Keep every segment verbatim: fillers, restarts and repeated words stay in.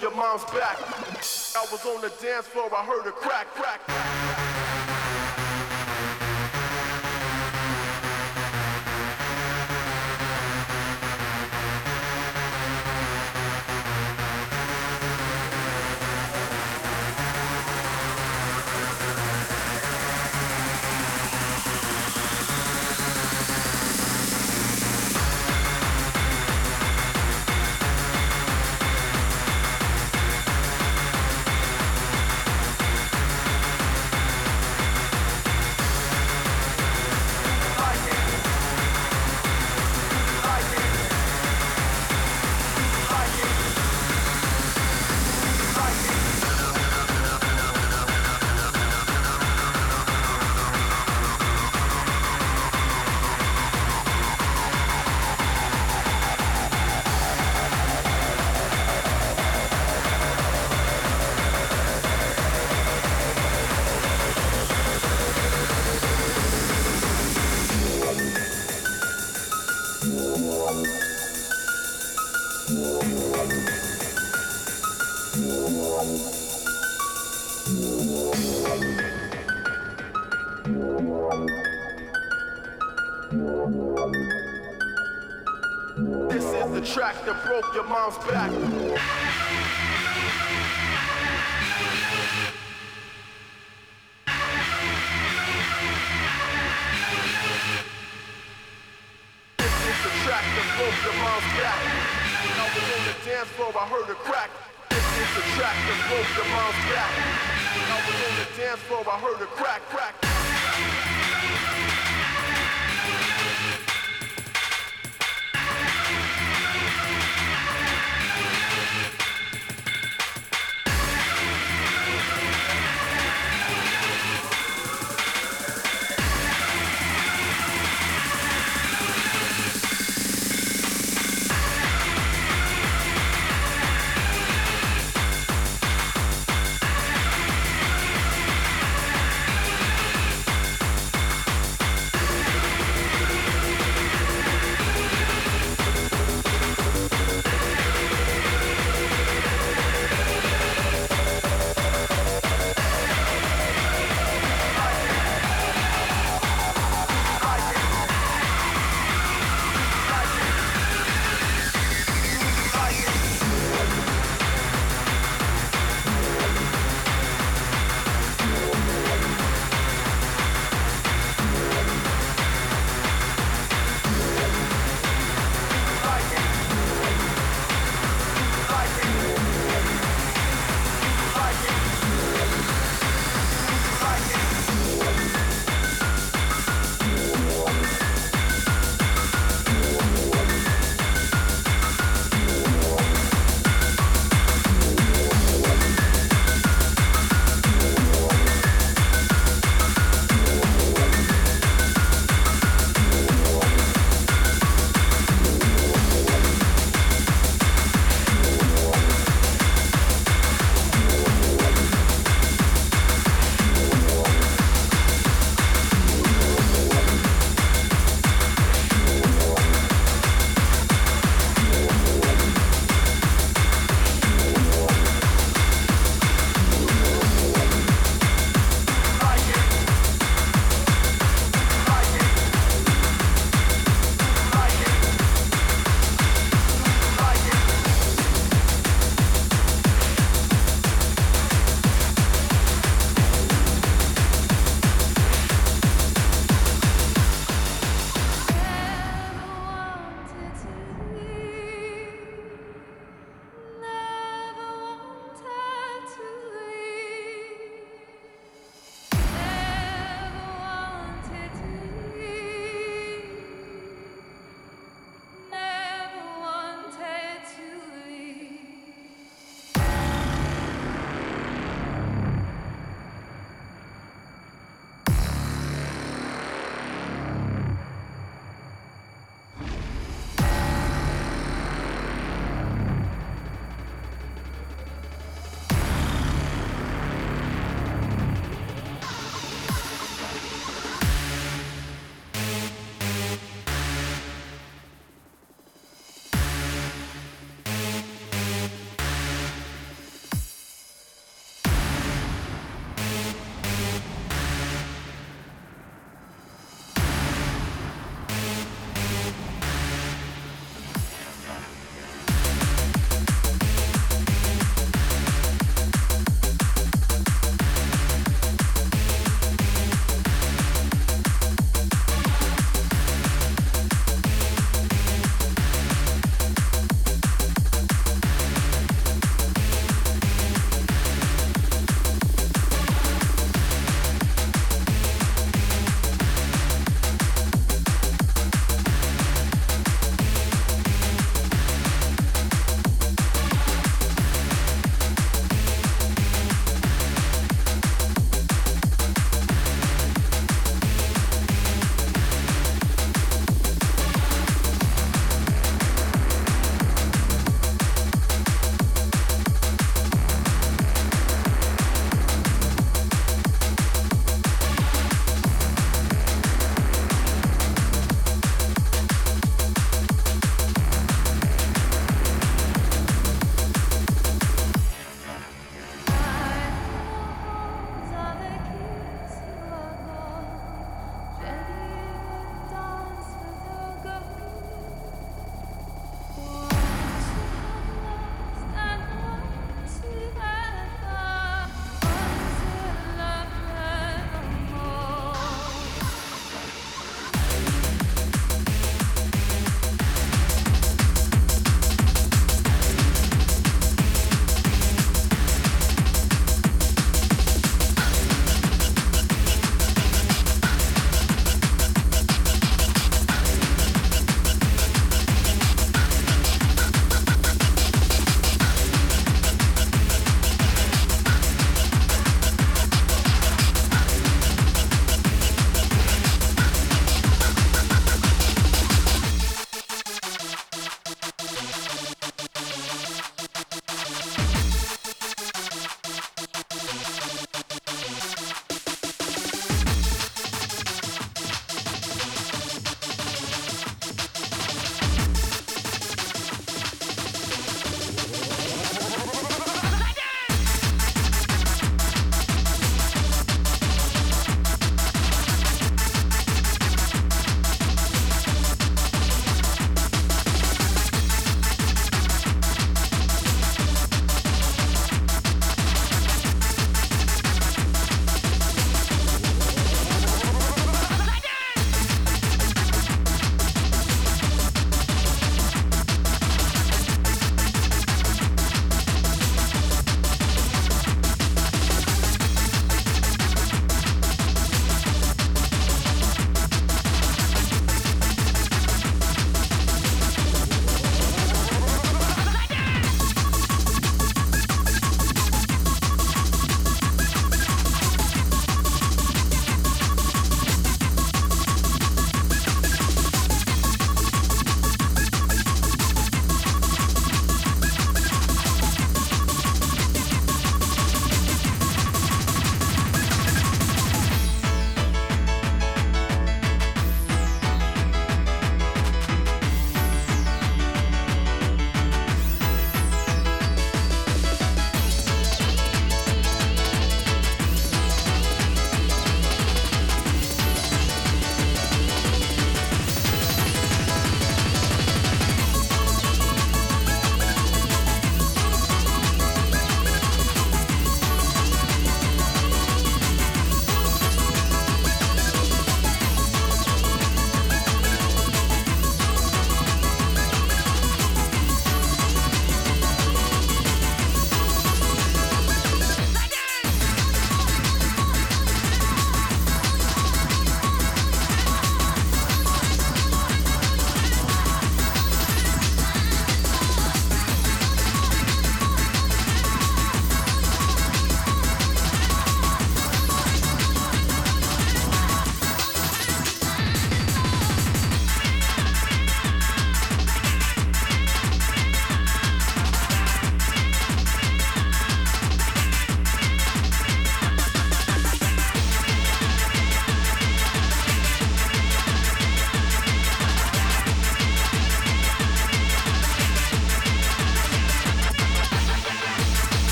broke your mom's back. I was on the dance floor, I heard a crack, crack, crack.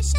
Hold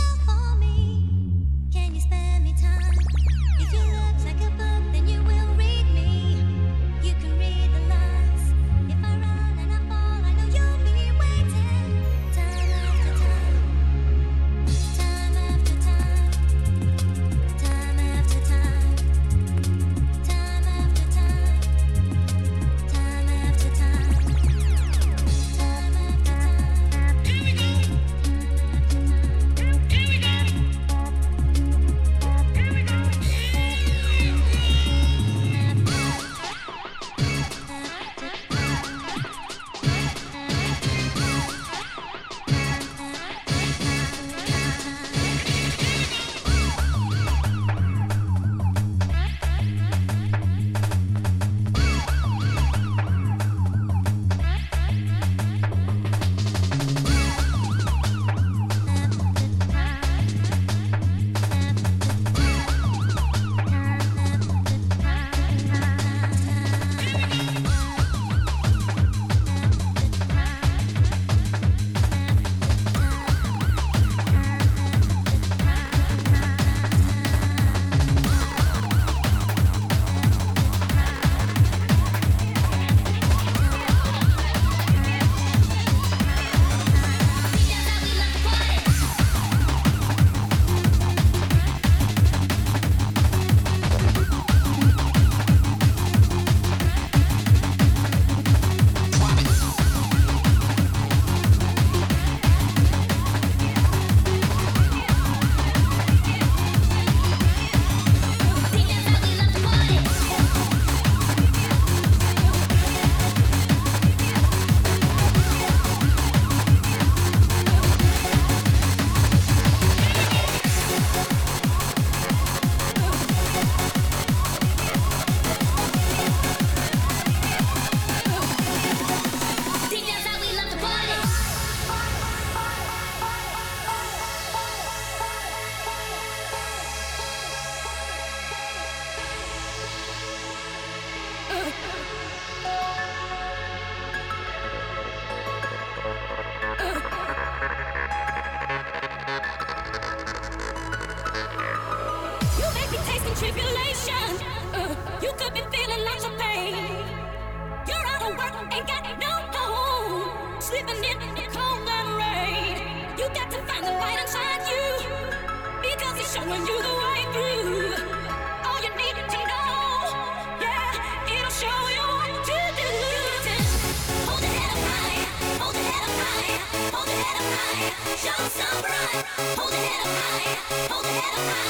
your head up high, hold your head up high,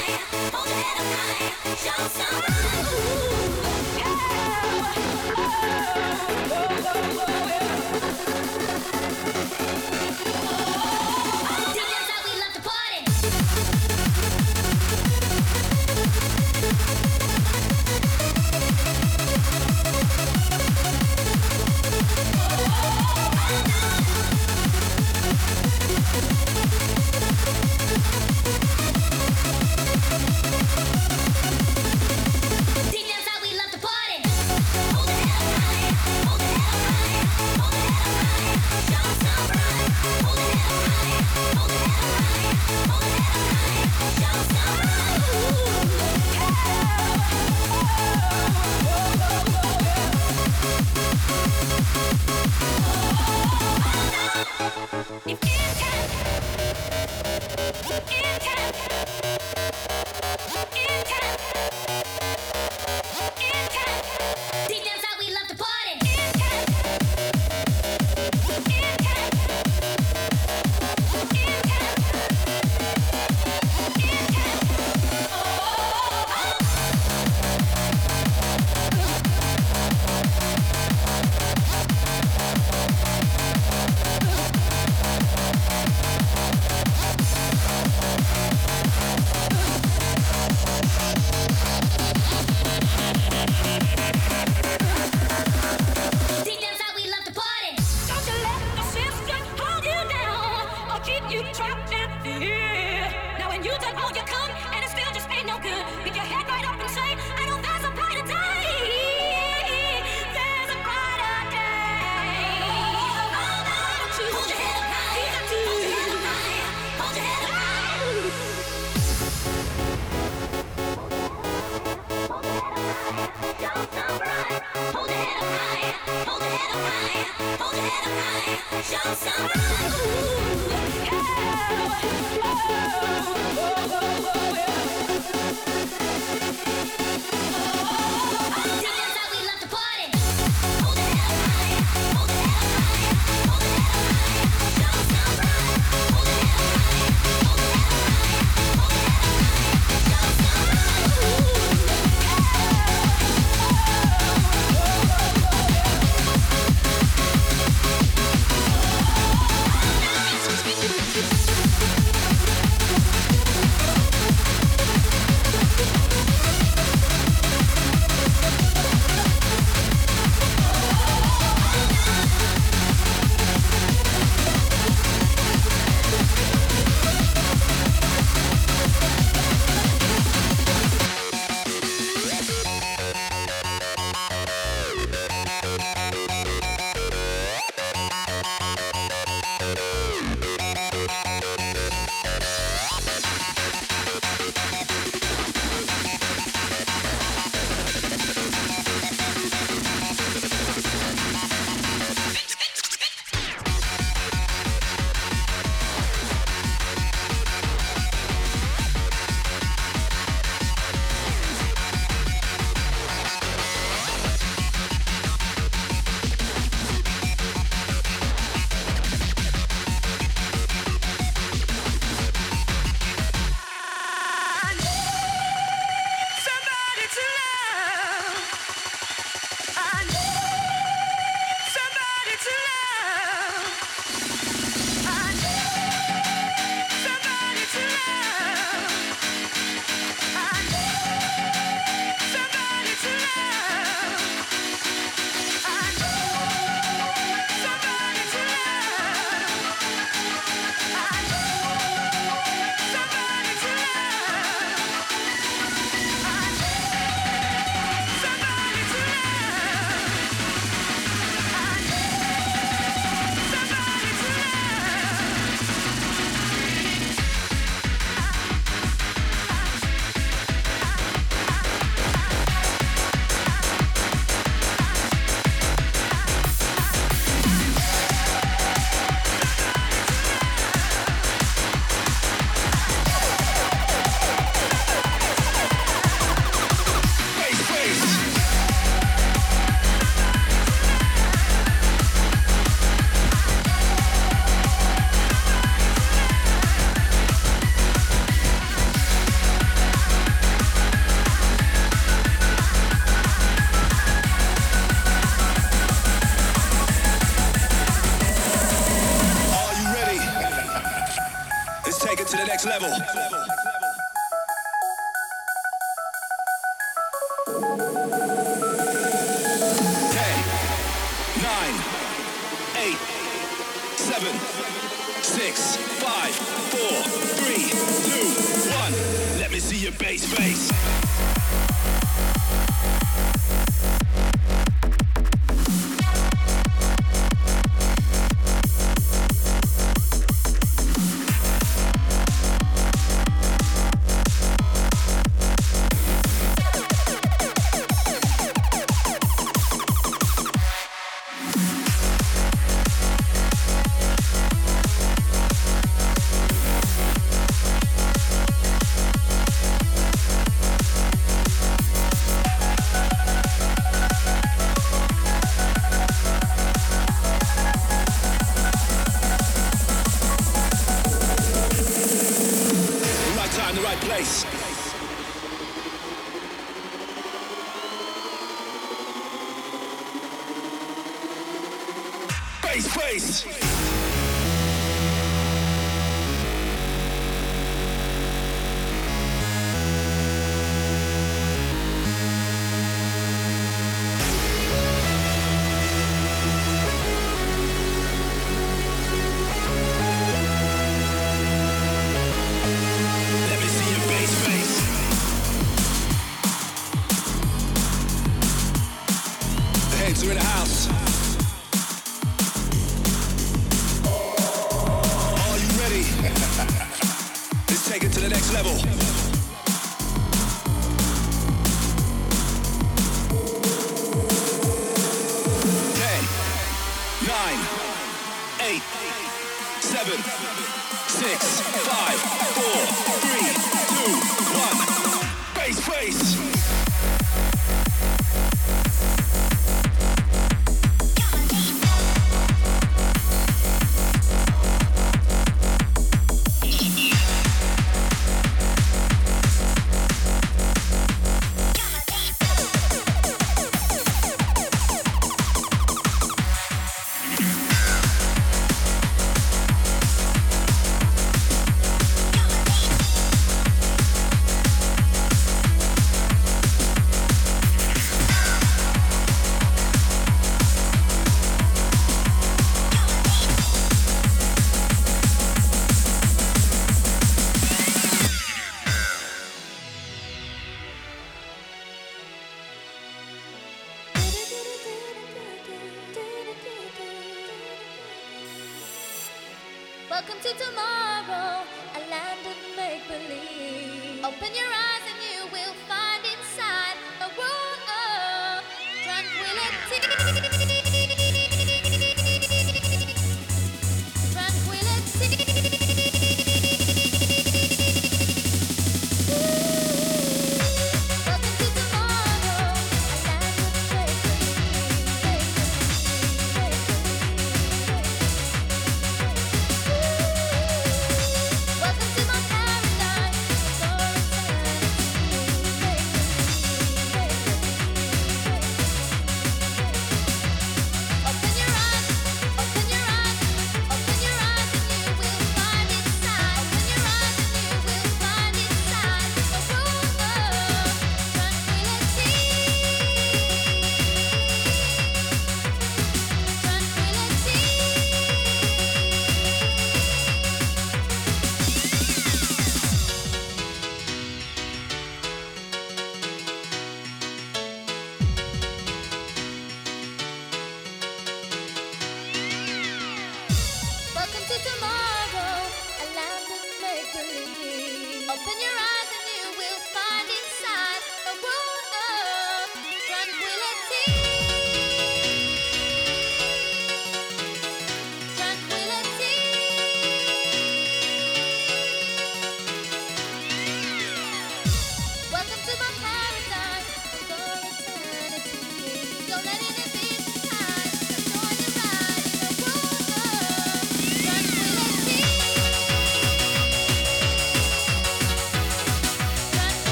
Eight,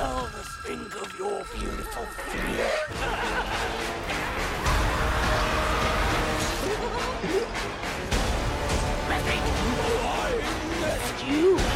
tell the stink of your beautiful feet. Let me do rescue.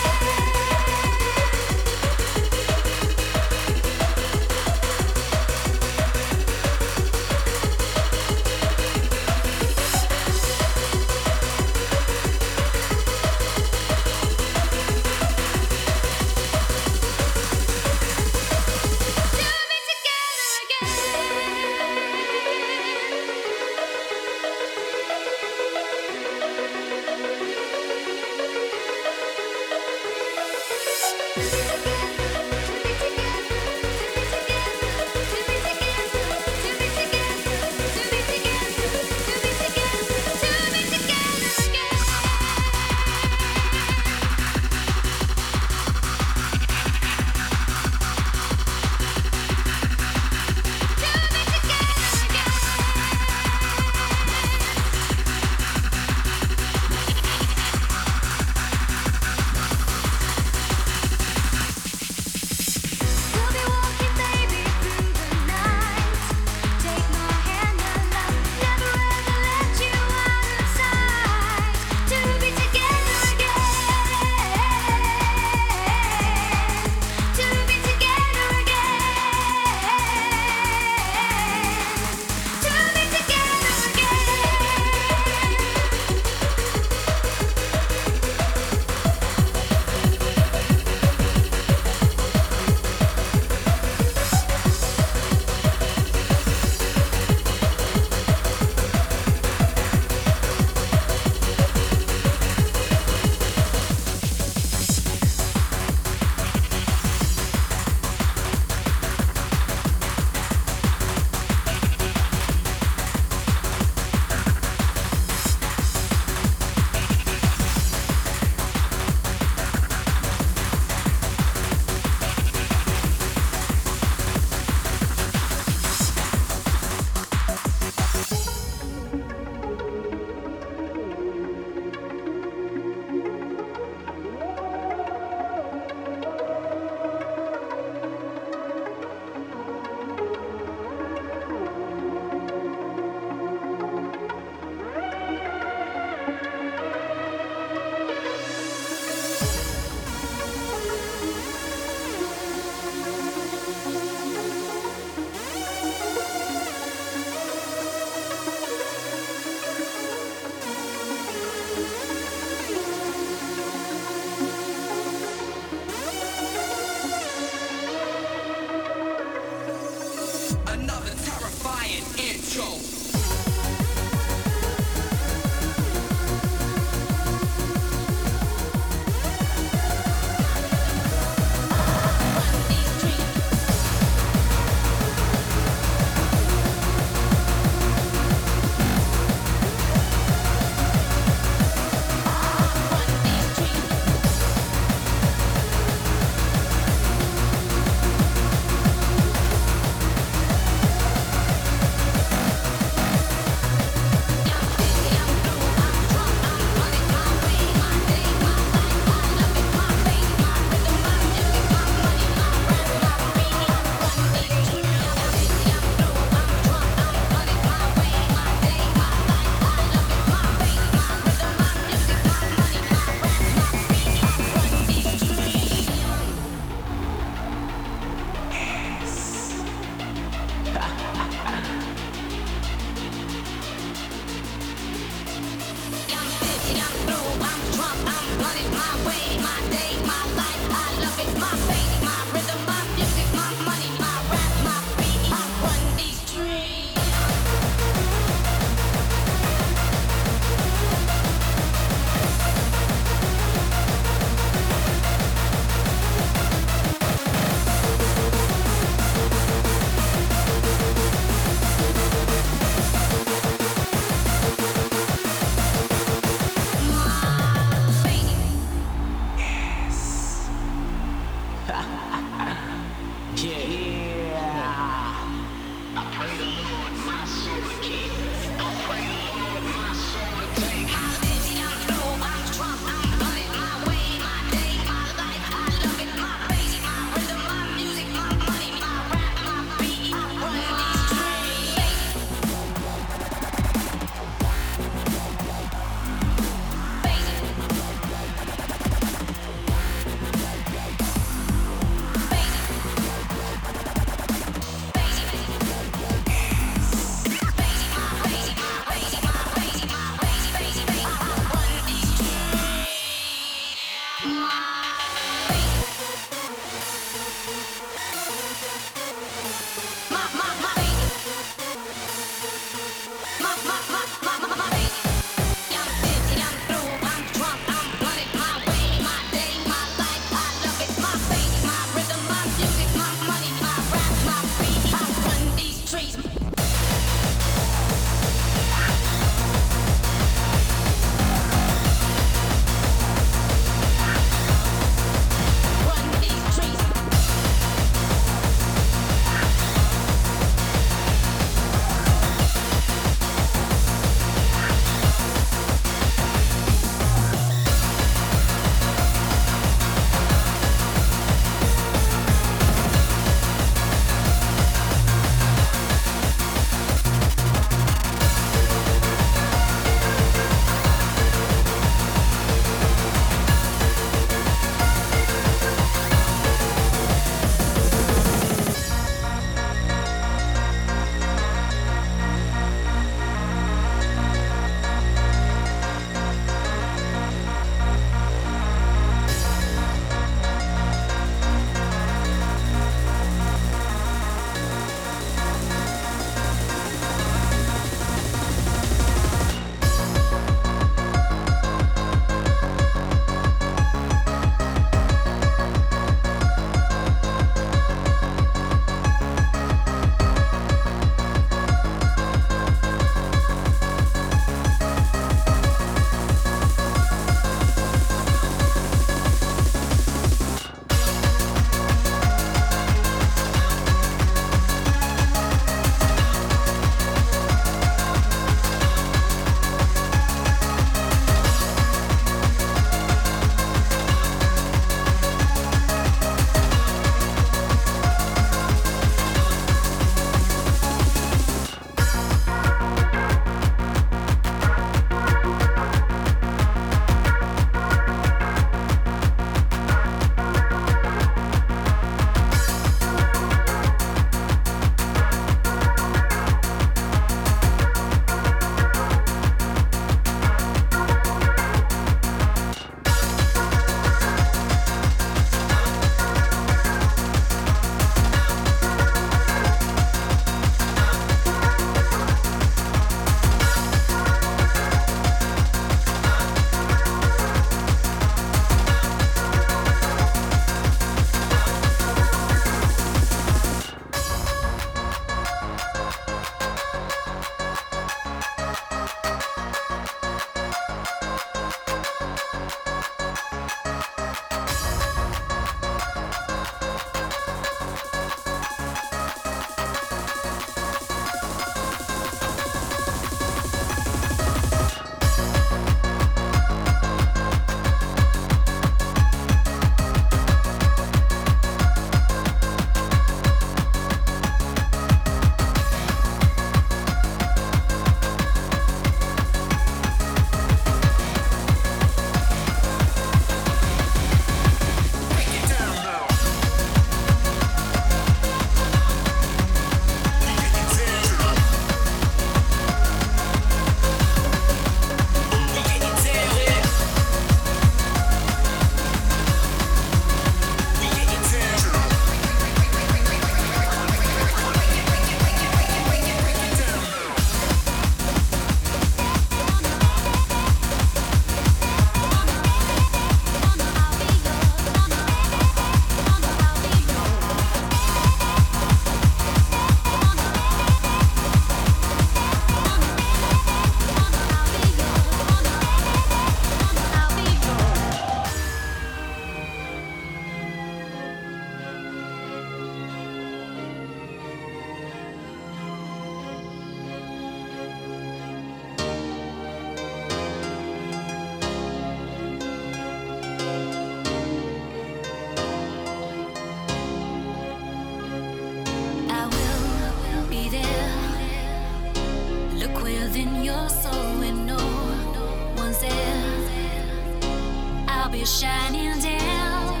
hope you're shining down.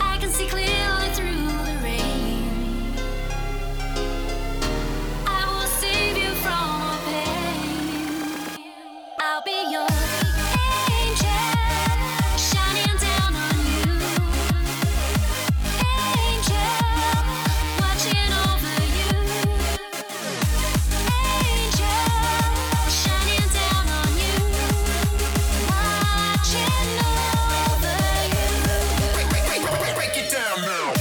I can see clearly through the rain. I will save you from all pain. I'll be yours. Down now.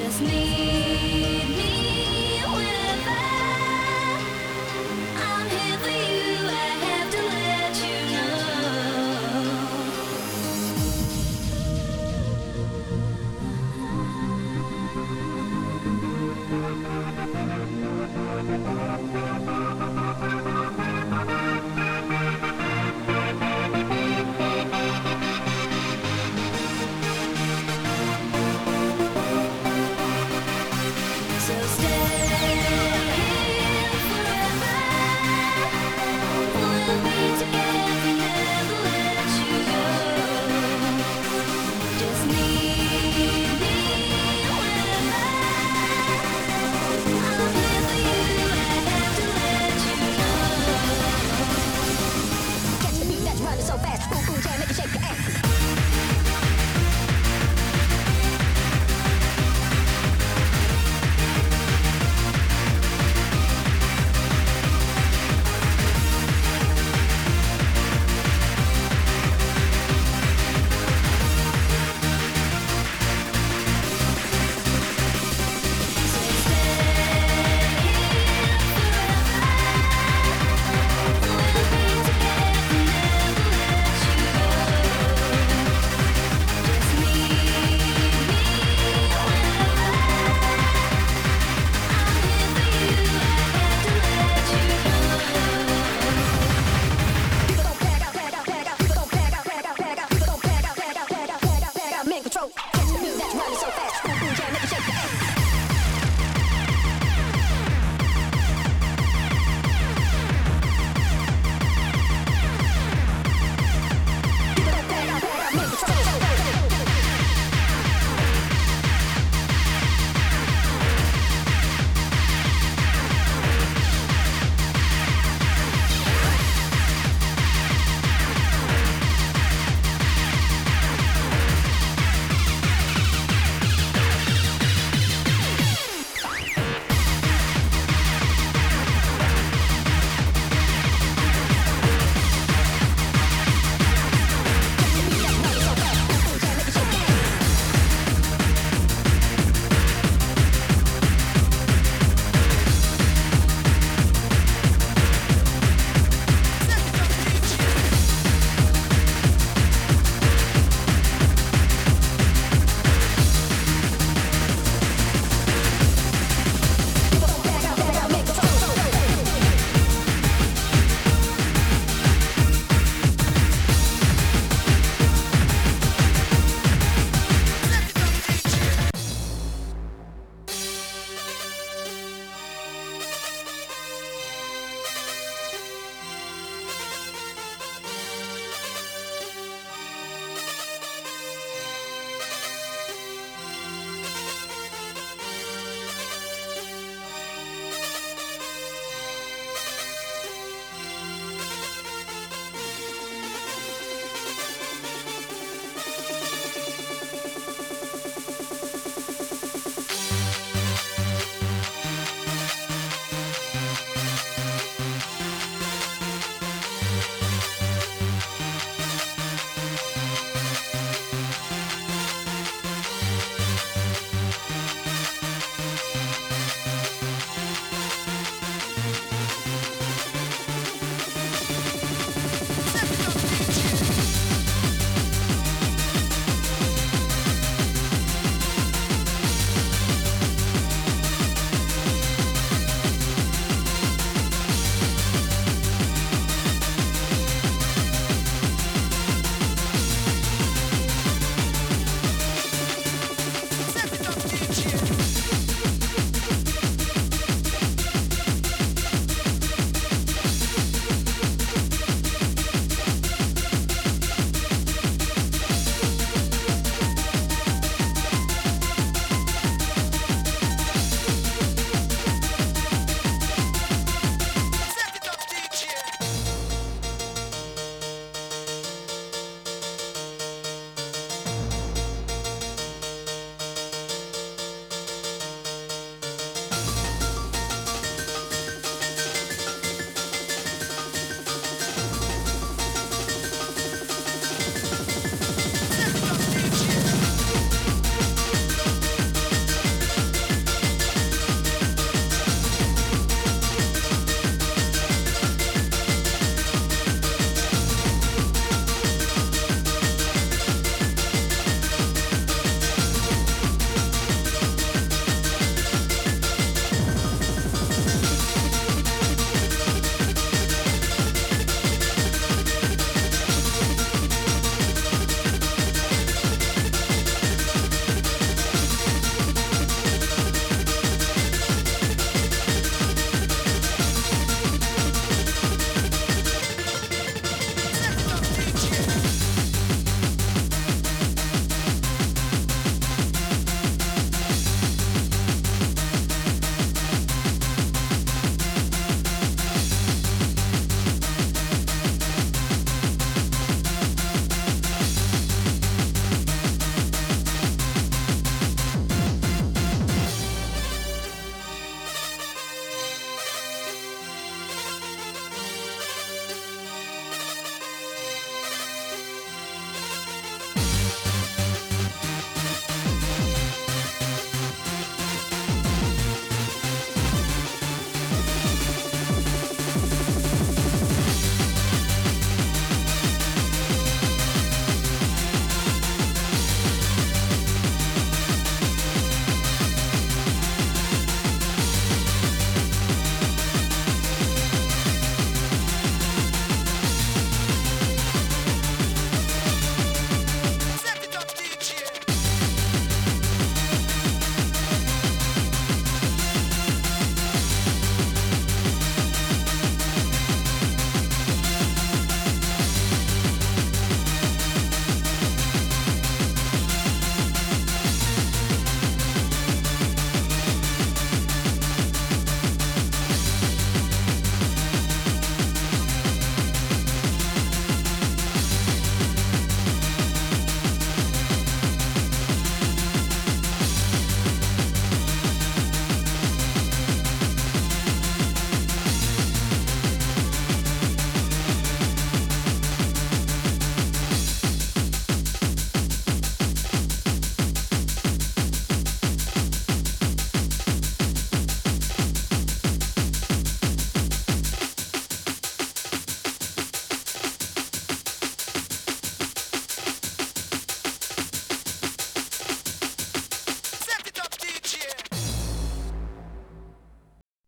just need